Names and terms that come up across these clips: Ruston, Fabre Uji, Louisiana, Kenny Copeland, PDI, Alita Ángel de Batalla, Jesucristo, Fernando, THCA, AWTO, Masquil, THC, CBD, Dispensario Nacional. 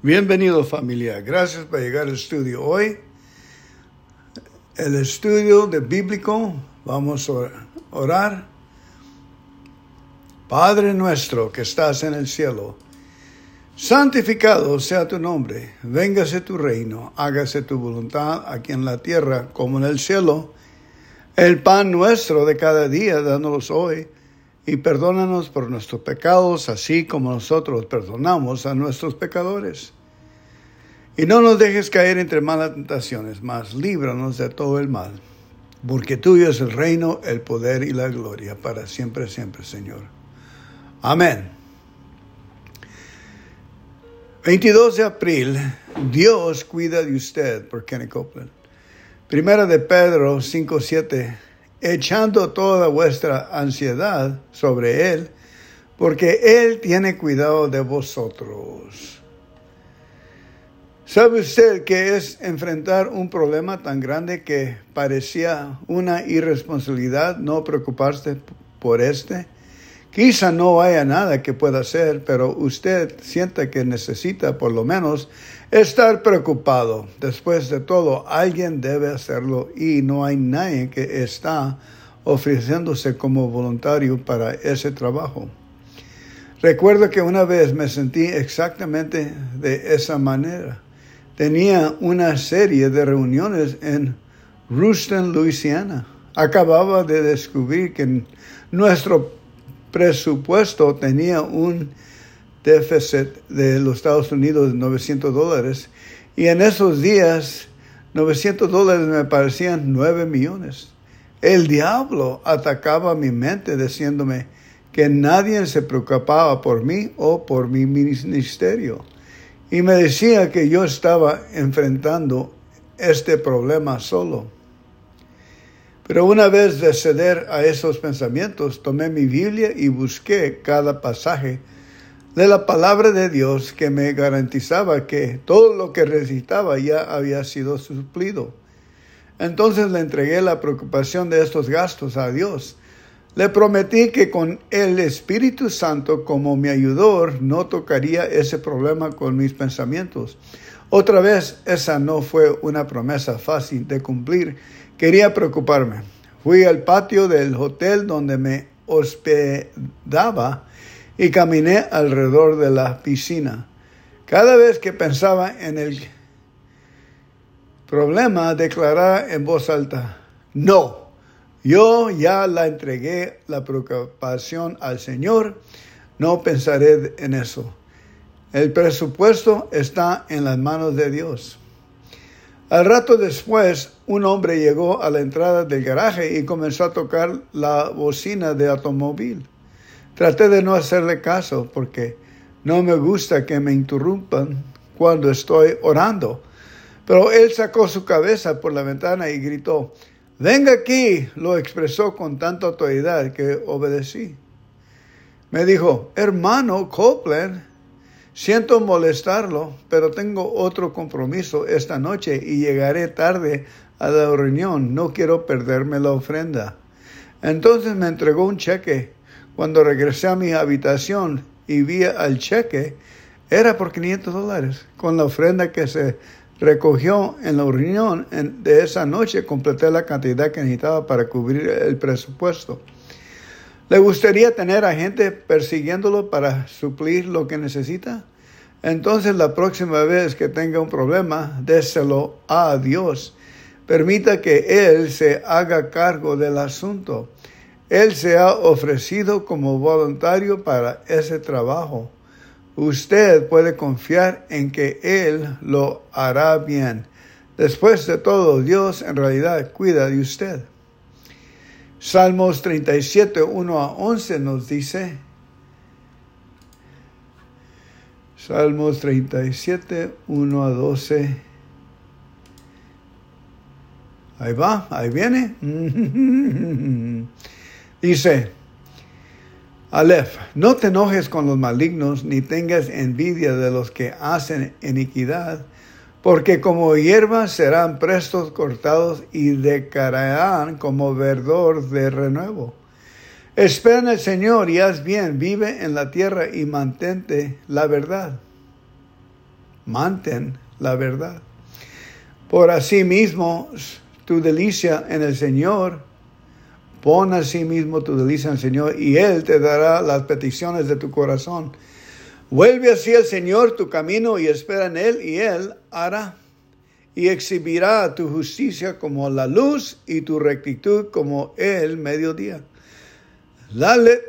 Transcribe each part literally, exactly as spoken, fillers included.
Bienvenido, familia. Gracias por llegar al estudio hoy. El estudio de bíblico, vamos a orar. Padre nuestro que estás en el cielo, santificado sea tu nombre. Véngase tu reino, hágase tu voluntad aquí en la tierra como en el cielo. El pan nuestro de cada día, dándonos hoy. Y perdónanos por nuestros pecados, así como nosotros perdonamos a nuestros pecadores. Y no nos dejes caer entre malas tentaciones, mas líbranos de todo el mal. Porque tuyo es el reino, el poder y la gloria, para siempre, siempre, Señor. Amén. veintidós de abril, Dios cuida de usted, por Kenny Copeland. Primera de Pedro cinco siete. Echando toda vuestra ansiedad sobre Él, porque Él tiene cuidado de vosotros. ¿Sabe usted qué es enfrentar un problema tan grande que parecía una irresponsabilidad no preocuparse por este? Quizá no haya nada que pueda hacer, pero usted sienta que necesita por lo menos estar preocupado. Después de todo, alguien debe hacerlo y no hay nadie que está ofreciéndose como voluntario para ese trabajo. Recuerdo que una vez me sentí exactamente de esa manera. Tenía una serie de reuniones en Ruston, Louisiana. Acababa de descubrir que nuestro presupuesto tenía un déficit de los Estados Unidos de novecientos dólares y en esos días novecientos dólares me parecían nueve millones. El diablo atacaba mi mente diciéndome que nadie se preocupaba por mí o por mi ministerio y me decía que yo estaba enfrentando este problema solo. Pero una vez de ceder a esos pensamientos, tomé mi Biblia y busqué cada pasaje de la palabra de Dios que me garantizaba que todo lo que necesitaba ya había sido suplido. Entonces le entregué la preocupación de estos gastos a Dios. Le prometí que con el Espíritu Santo como mi ayudador no tocaría ese problema con mis pensamientos. Otra vez, esa no fue una promesa fácil de cumplir. Quería preocuparme. Fui al patio del hotel donde me hospedaba y caminé alrededor de la piscina. Cada vez que pensaba en el problema, declaraba en voz alta, «No, yo ya la entregué la preocupación al Señor, no pensaré en eso». El presupuesto está en las manos de Dios. Al rato después, un hombre llegó a la entrada del garaje y comenzó a tocar la bocina de automóvil. Traté de no hacerle caso porque no me gusta que me interrumpan cuando estoy orando. Pero él sacó su cabeza por la ventana y gritó, «¡Venga aquí!», lo expresó con tanta autoridad que obedecí. Me dijo, «Hermano Copeland, siento molestarlo, pero tengo otro compromiso esta noche y llegaré tarde a la reunión. No quiero perderme la ofrenda». Entonces me entregó un cheque. Cuando regresé a mi habitación y vi al cheque, era por quinientos dólares. Con la ofrenda que se recogió en la reunión de esa noche, completé la cantidad que necesitaba para cubrir el presupuesto. ¿Le gustaría tener a gente persiguiéndolo para suplir lo que necesita? Entonces, la próxima vez que tenga un problema, déselo a Dios. Permita que Él se haga cargo del asunto. Él se ha ofrecido como voluntario para ese trabajo. Usted puede confiar en que Él lo hará bien. Después de todo, Dios en realidad cuida de usted. Salmos treinta y siete, uno a once nos dice, Salmos treinta y siete, uno a doce, ahí va, ahí viene, dice, Aleph, no te enojes con los malignos, ni tengas envidia de los que hacen iniquidad, porque como hierbas serán prestos cortados y decaerán como verdor de renuevo. Espera en el Señor y haz bien, vive en la tierra y mantente la verdad. manten la verdad. Por asimismo tu delicia en el Señor, pon asimismo tu delicia en el Señor, y Él te dará las peticiones de tu corazón. Vuelve hacia el Señor tu camino y espera en Él, y Él hará. Y exhibirá tu justicia como la luz y tu rectitud como el mediodía. Dale,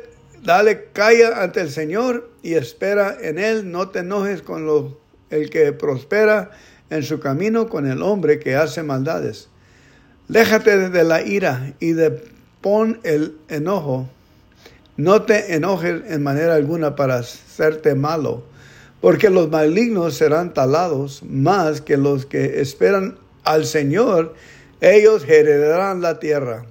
dale calla ante el Señor y espera en Él. No te enojes con lo, el que prospera en su camino, con el hombre que hace maldades. Aléjate de la ira y de pon el enojo. No te enojes en manera alguna para hacerte malo, porque los malignos serán talados más que los que esperan al Señor. Ellos heredarán la tierra.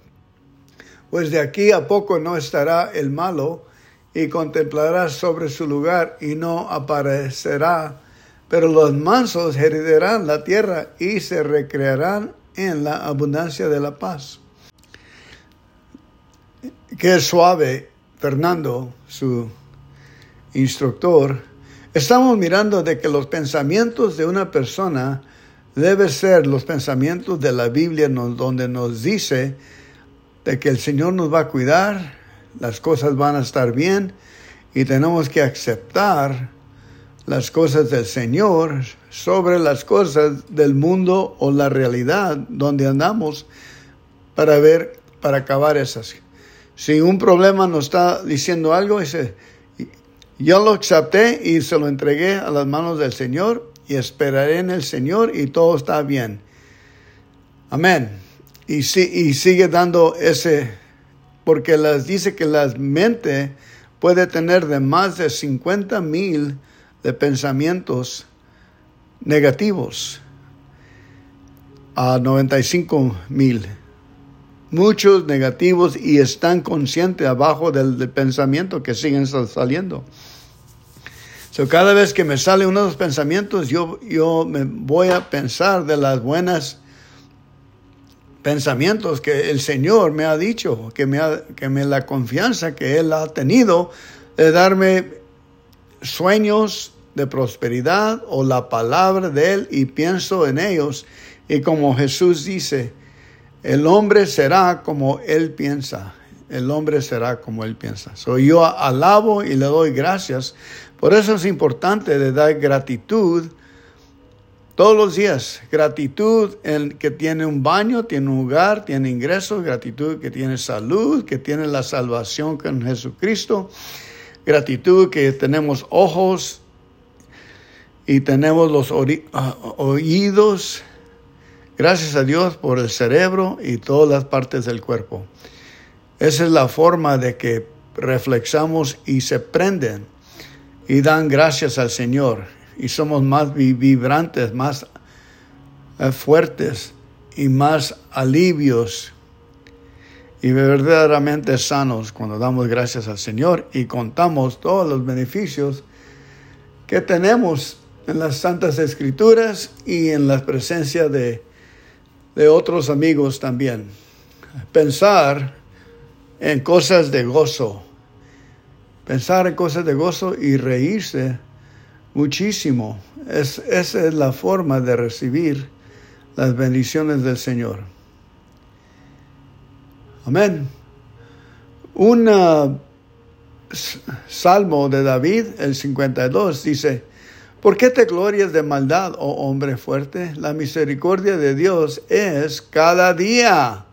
Pues de aquí a poco no estará el malo, y contemplará sobre su lugar y no aparecerá. Pero los mansos heredarán la tierra y se recrearán en la abundancia de la paz. Qué suave, Fernando, su instructor. Estamos mirando de que los pensamientos de una persona deben ser los pensamientos de la Biblia, donde nos dice de que el Señor nos va a cuidar, las cosas van a estar bien, y tenemos que aceptar las cosas del Señor sobre las cosas del mundo o la realidad donde andamos para ver, para acabar esas. Si un problema nos está diciendo algo, dice: yo lo acepté y se lo entregué a las manos del Señor y esperaré en el Señor y todo está bien. Amén. Y, si, y sigue dando ese, porque las dice que la mente puede tener de más de cincuenta mil de pensamientos negativos a noventa y cinco mil. Muchos negativos y están conscientes abajo del, del pensamiento que siguen saliendo. So, cada vez que me salen unos pensamientos, yo, yo me voy a pensar de las buenas pensamientos que el Señor me ha dicho, que me, ha, que me la confianza que Él ha tenido de darme sueños de prosperidad o la palabra de Él, y pienso en ellos. Y como Jesús dice, el hombre será como él piensa. El hombre será como él piensa. So, yo alabo y le doy gracias. Por eso es importante de dar gratitud todos los días. Gratitud en que tiene un baño, tiene un hogar, tiene ingresos. Gratitud que tiene salud, que tiene la salvación con Jesucristo. Gratitud que tenemos ojos y tenemos los ori- oídos. Gracias a Dios por el cerebro y todas las partes del cuerpo. Esa es la forma de que reflexamos y se prenden y dan gracias al Señor. Y somos más vibrantes, más fuertes y más alivios y verdaderamente sanos cuando damos gracias al Señor y contamos todos los beneficios que tenemos en las Santas Escrituras y en la presencia de de otros amigos también. Pensar en cosas de gozo. Pensar en cosas de gozo y reírse muchísimo. Es, esa es la forma de recibir las bendiciones del Señor. Amén. Un salmo de David, el cincuenta y dos, dice: ¿por qué te glorias de maldad, oh hombre fuerte? La misericordia de Dios es cada día.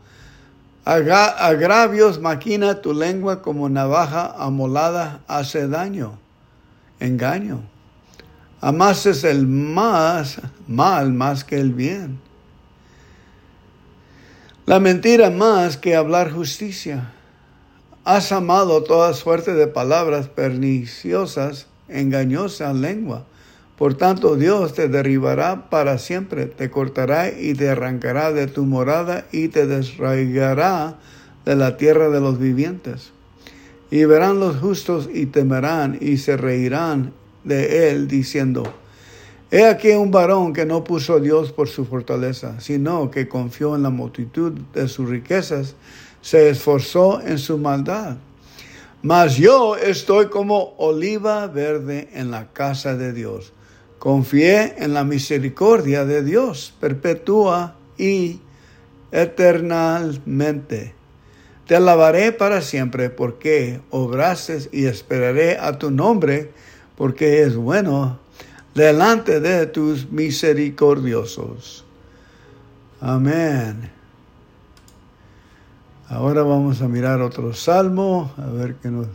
Aga- agravios maquina tu lengua, como navaja amolada hace daño, engaño. Amases el más mal más que el bien. La mentira más que hablar justicia. Has amado toda suerte de palabras perniciosas, engañosa lengua. Por tanto, Dios te derribará para siempre, te cortará y te arrancará de tu morada y te desraigará de la tierra de los vivientes. Y verán los justos y temerán y se reirán de él, diciendo: he aquí un varón que no puso a Dios por su fortaleza, sino que confió en la multitud de sus riquezas, se esforzó en su maldad. Mas yo estoy como oliva verde en la casa de Dios. Confié en la misericordia de Dios perpetua y eternamente. Te alabaré para siempre porque obraste y esperaré a tu nombre porque es bueno delante de tus misericordiosos. Amén. Ahora vamos a mirar otro salmo, a ver qué nos...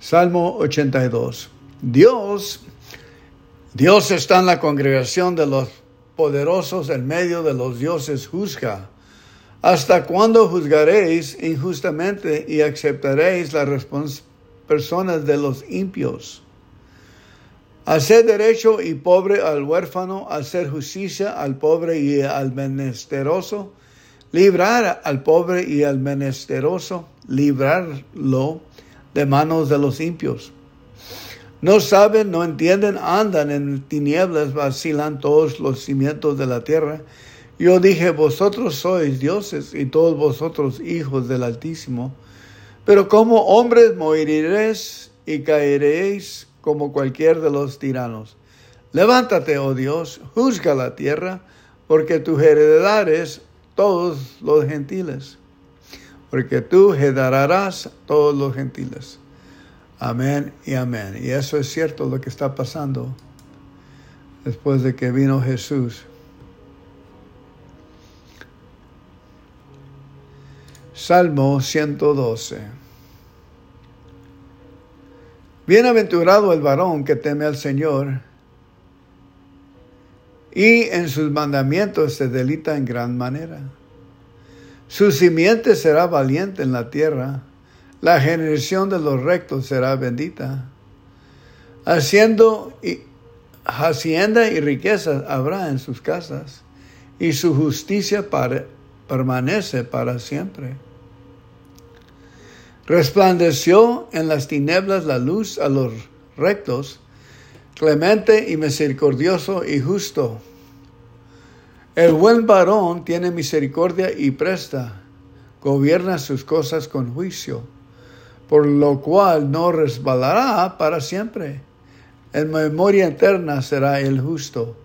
Salmo ochenta y dos. Dios, Dios está en la congregación de los poderosos, en medio de los dioses juzga. ¿Hasta cuándo juzgaréis injustamente y aceptaréis las respons- personas de los impios? Haced derecho y pobre al huérfano, hacer justicia al pobre y al menesteroso, librar al pobre y al menesteroso, librarlo de manos de los impios. No saben, no entienden, andan en tinieblas, vacilan todos los cimientos de la tierra. Yo dije, vosotros sois dioses y todos vosotros hijos del Altísimo, pero como hombres moriréis y caeréis como cualquier de los tiranos. Levántate, oh Dios, juzga la tierra, porque tu heredad es todos los gentiles, porque tú heredarás todos los gentiles. Amén y amén. Y eso es cierto lo que está pasando después de que vino Jesús. Salmo ciento doce. Bienaventurado el varón que teme al Señor, y en sus mandamientos se deleita en gran manera. Su simiente será valiente en la tierra, la generación de los rectos será bendita. Haciendo y, hacienda y riquezas habrá en sus casas, y su justicia para, permanece para siempre. Resplandeció en las tinieblas la luz a los rectos, clemente y misericordioso y justo. El buen varón tiene misericordia y presta, gobierna sus cosas con juicio, por lo cual no resbalará para siempre. En memoria eterna será el justo.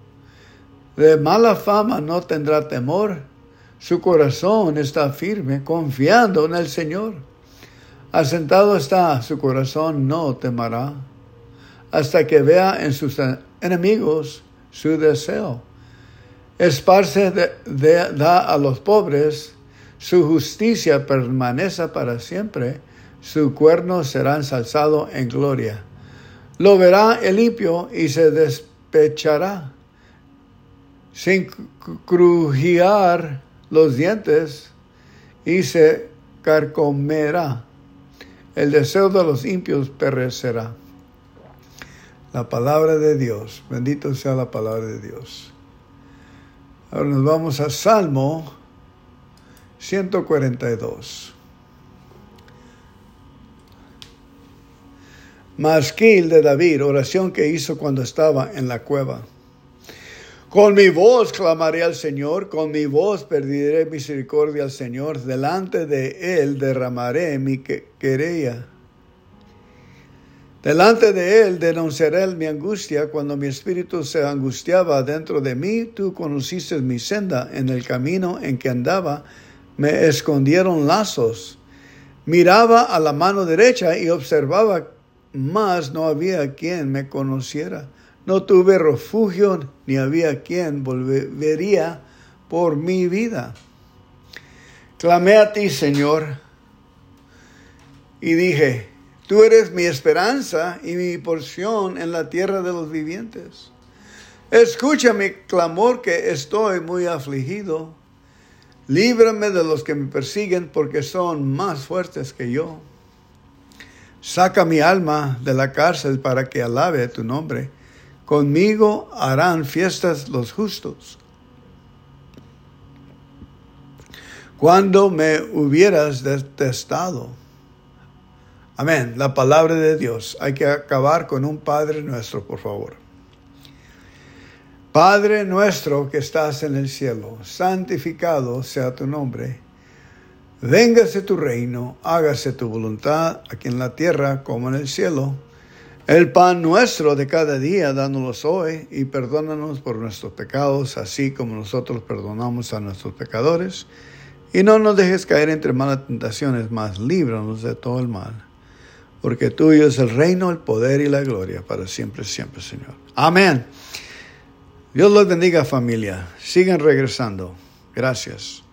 De mala fama no tendrá temor, su corazón está firme, confiando en el Señor. Asentado está, su corazón no temerá, hasta que vea en sus enemigos su deseo. Esparce de, de, da a los pobres, su justicia permanece para siempre, su cuerno será ensalzado en gloria. Lo verá el limpio y se despechará, sin crujir los dientes y se carcomerá. El deseo de los impios perecerá. La palabra de Dios. Bendito sea la palabra de Dios. Ahora nos vamos a Salmo ciento cuarenta y dos. Masquil de David, oración que hizo cuando estaba en la cueva. Con mi voz clamaré al Señor, con mi voz pediré misericordia al Señor, delante de Él derramaré mi que- querella. Delante de Él denunciaré mi angustia, cuando mi espíritu se angustiaba dentro de mí, tú conociste mi senda, en el camino en que andaba, me escondieron lazos. Miraba a la mano derecha y observaba, mas no había quien me conociera. No tuve refugio, ni había quien volvería por mi vida. Clamé a ti, Señor, y dije, tú eres mi esperanza y mi porción en la tierra de los vivientes. Escucha mi clamor, que estoy muy afligido. Líbrame de los que me persiguen, porque son más fuertes que yo. Saca mi alma de la cárcel para que alabe tu nombre. Conmigo harán fiestas los justos. Cuando me hubieras detestado. Amén. La palabra de Dios. Hay que acabar con un Padre nuestro, por favor. Padre nuestro que estás en el cielo, santificado sea tu nombre. Véngase tu reino, hágase tu voluntad aquí en la tierra como en el cielo. El pan nuestro de cada día, dános hoy, y perdónanos por nuestros pecados, así como nosotros perdonamos a nuestros pecadores. Y no nos dejes caer entre malas tentaciones, mas líbranos de todo el mal. Porque tuyo es el reino, el poder y la gloria, para siempre, siempre, Señor. Amén. Dios los bendiga, familia. Sigan regresando. Gracias.